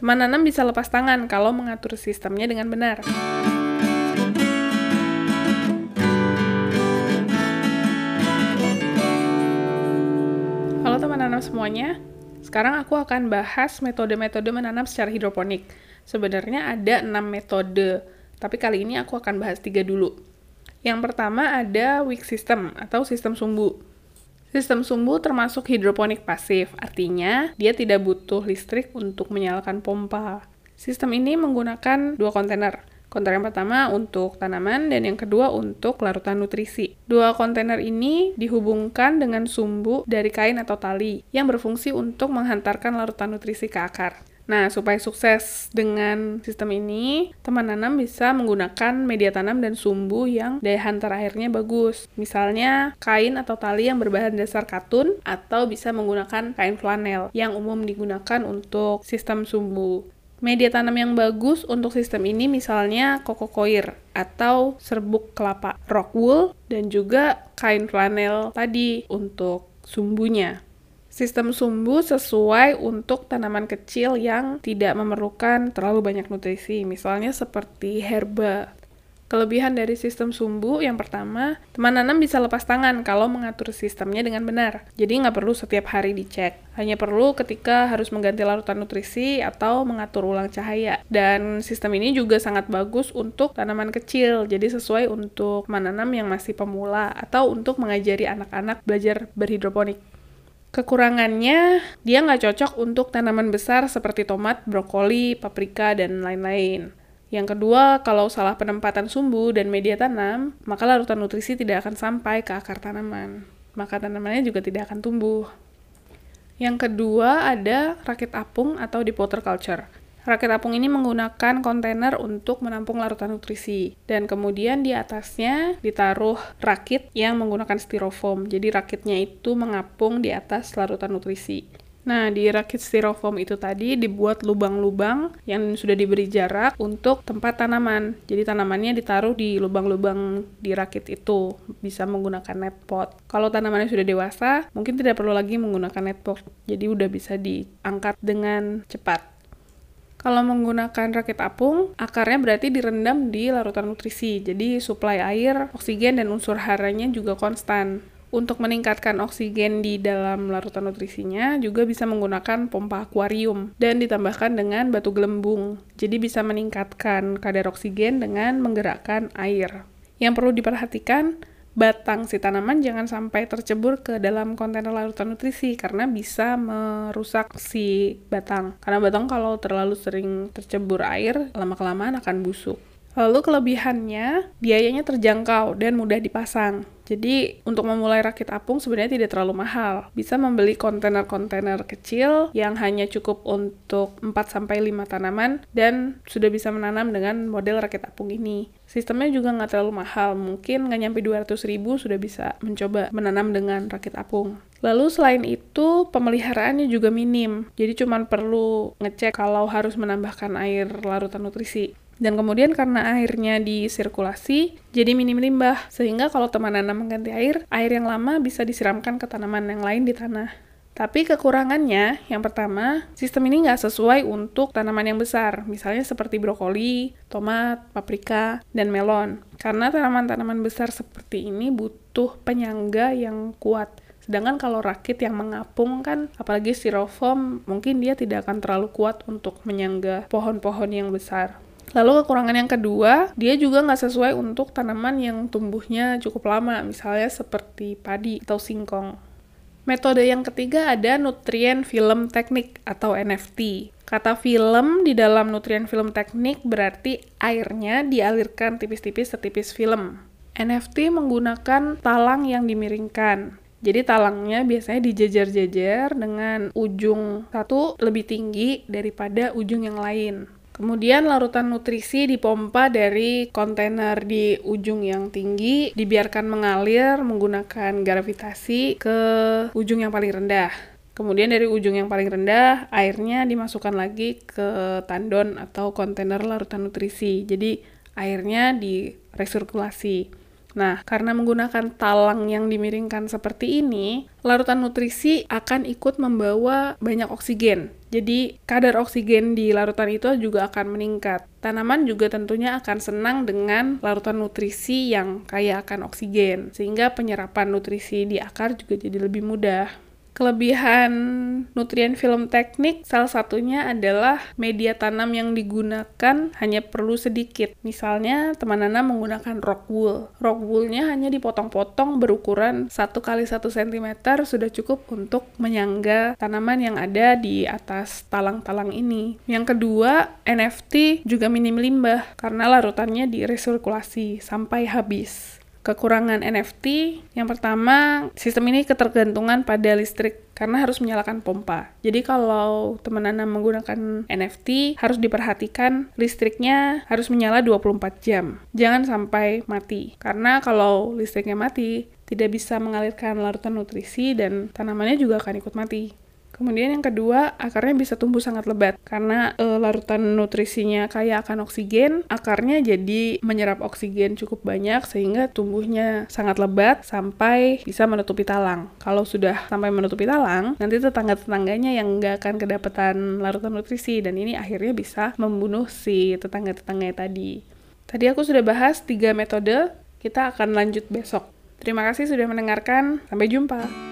Teman nanam bisa lepas tangan kalau mengatur sistemnya dengan benar. Halo teman nanam semuanya, sekarang aku akan bahas metode-metode menanam secara hidroponik. Sebenarnya ada 6 metode, tapi kali ini aku akan bahas 3 dulu. Yang pertama ada wick system atau sistem sumbu. Sistem sumbu termasuk hidroponik pasif, artinya dia tidak butuh listrik untuk menyalakan pompa. Sistem ini menggunakan 2 kontainer. Kontainer yang pertama untuk tanaman dan yang kedua untuk larutan nutrisi. 2 kontainer ini dihubungkan dengan sumbu dari kain atau tali yang berfungsi untuk menghantarkan larutan nutrisi ke akar. Nah, supaya sukses dengan sistem ini, teman nanam bisa menggunakan media tanam dan sumbu yang daya hantar airnya bagus. Misalnya, kain atau tali yang berbahan dasar katun, atau bisa menggunakan kain flanel yang umum digunakan untuk sistem sumbu. Media tanam yang bagus untuk sistem ini misalnya coco coir atau serbuk kelapa, rock wool, dan juga kain flanel tadi untuk sumbunya. Sistem sumbu sesuai untuk tanaman kecil yang tidak memerlukan terlalu banyak nutrisi, misalnya seperti herba. Kelebihan dari sistem sumbu, yang pertama, teman nanam bisa lepas tangan kalau mengatur sistemnya dengan benar. Jadi nggak perlu setiap hari dicek, hanya perlu ketika harus mengganti larutan nutrisi atau mengatur ulang cahaya. Dan sistem ini juga sangat bagus untuk tanaman kecil, jadi sesuai untuk teman nanam yang masih pemula atau untuk mengajari anak-anak belajar berhidroponik. Kekurangannya, dia nggak cocok untuk tanaman besar seperti tomat, brokoli, paprika, dan lain-lain. Yang kedua, kalau salah penempatan sumbu dan media tanam, maka larutan nutrisi tidak akan sampai ke akar tanaman. Maka tanamannya juga tidak akan tumbuh. Yang kedua, ada rakit apung atau deep water culture. Rakit apung ini menggunakan kontainer untuk menampung larutan nutrisi. Dan kemudian di atasnya ditaruh rakit yang menggunakan styrofoam. Jadi rakitnya itu mengapung di atas larutan nutrisi. Nah, di rakit styrofoam itu tadi dibuat lubang-lubang yang sudah diberi jarak untuk tempat tanaman. Jadi tanamannya ditaruh di lubang-lubang di rakit itu. Bisa menggunakan net pot. Kalau tanamannya sudah dewasa, mungkin tidak perlu lagi menggunakan net pot. Jadi udah bisa diangkat dengan cepat. Kalau menggunakan rakit apung, akarnya berarti direndam di larutan nutrisi, jadi suplai air, oksigen, dan unsur haranya juga konstan. Untuk meningkatkan oksigen di dalam larutan nutrisinya, juga bisa menggunakan pompa akuarium, dan ditambahkan dengan batu gelembung, jadi bisa meningkatkan kadar oksigen dengan menggerakkan air. Yang perlu diperhatikan, batang si tanaman jangan sampai tercebur ke dalam kontainer larutan nutrisi karena bisa merusak si batang. Karena batang kalau terlalu sering tercebur air, lama-kelamaan akan busuk. Lalu kelebihannya, biayanya terjangkau dan mudah dipasang. Jadi untuk memulai rakit apung sebenarnya tidak terlalu mahal. Bisa membeli kontainer-kontainer kecil yang hanya cukup untuk 4-5 tanaman dan sudah bisa menanam dengan model rakit apung ini. Sistemnya juga nggak terlalu mahal, mungkin nggak nyampe 200.000 sudah bisa mencoba menanam dengan rakit apung. Lalu selain itu, pemeliharaannya juga minim. Jadi cuma perlu ngecek kalau harus menambahkan air larutan nutrisi. Dan kemudian karena airnya disirkulasi, jadi minim limbah. Sehingga kalau teman nanam mengganti air yang lama bisa disiramkan ke tanaman yang lain di tanah. Tapi kekurangannya, yang pertama, sistem ini nggak sesuai untuk tanaman yang besar. Misalnya seperti brokoli, tomat, paprika, dan melon. Karena tanaman-tanaman besar seperti ini butuh penyangga yang kuat. Sedangkan kalau rakit yang mengapung kan, apalagi styrofoam, mungkin dia tidak akan terlalu kuat untuk menyangga pohon-pohon yang besar. Lalu kekurangan yang kedua, dia juga nggak sesuai untuk tanaman yang tumbuhnya cukup lama, misalnya seperti padi atau singkong. Metode yang ketiga ada nutrient film teknik atau NFT. Kata film di dalam nutrient film teknik berarti airnya dialirkan tipis-tipis setipis film. NFT menggunakan talang yang dimiringkan. Jadi talangnya biasanya dijejer-jejer dengan ujung satu lebih tinggi daripada ujung yang lain. Kemudian larutan nutrisi dipompa dari kontainer di ujung yang tinggi, dibiarkan mengalir menggunakan gravitasi ke ujung yang paling rendah. Kemudian dari ujung yang paling rendah, airnya dimasukkan lagi ke tandon atau kontainer larutan nutrisi. Jadi airnya diresirkulasi. Nah, karena menggunakan talang yang dimiringkan seperti ini, larutan nutrisi akan ikut membawa banyak oksigen. Jadi kadar oksigen di larutan itu juga akan meningkat. Tanaman juga tentunya akan senang dengan larutan nutrisi yang kaya akan oksigen, sehingga penyerapan nutrisi di akar juga jadi lebih mudah. Kelebihan nutrien film teknik salah satunya adalah media tanam yang digunakan hanya perlu sedikit. Misalnya teman nanam menggunakan rock wool. Rock woolnya hanya dipotong-potong berukuran 1 x 1 cm sudah cukup untuk menyangga tanaman yang ada di atas talang-talang ini. Yang kedua, NFT juga minim limbah karena larutannya diresirkulasi sampai habis. Kekurangan NFT, yang pertama, sistem ini ketergantungan pada listrik karena harus menyalakan pompa. Jadi kalau teman nanam menggunakan NFT, harus diperhatikan listriknya harus menyala 24 jam. Jangan sampai mati, karena kalau listriknya mati, tidak bisa mengalirkan larutan nutrisi dan tanamannya juga akan ikut mati. Kemudian yang kedua, akarnya bisa tumbuh sangat lebat karena larutan nutrisinya kaya akan oksigen, akarnya jadi menyerap oksigen cukup banyak sehingga tumbuhnya sangat lebat sampai bisa menutupi talang. Kalau sudah sampai menutupi talang, nanti tetangga-tetangganya yang nggak akan kedapatan larutan nutrisi dan ini akhirnya bisa membunuh si tetangga-tetangganya tadi. Tadi aku sudah bahas 3 metode, kita akan lanjut besok. Terima kasih sudah mendengarkan, sampai jumpa.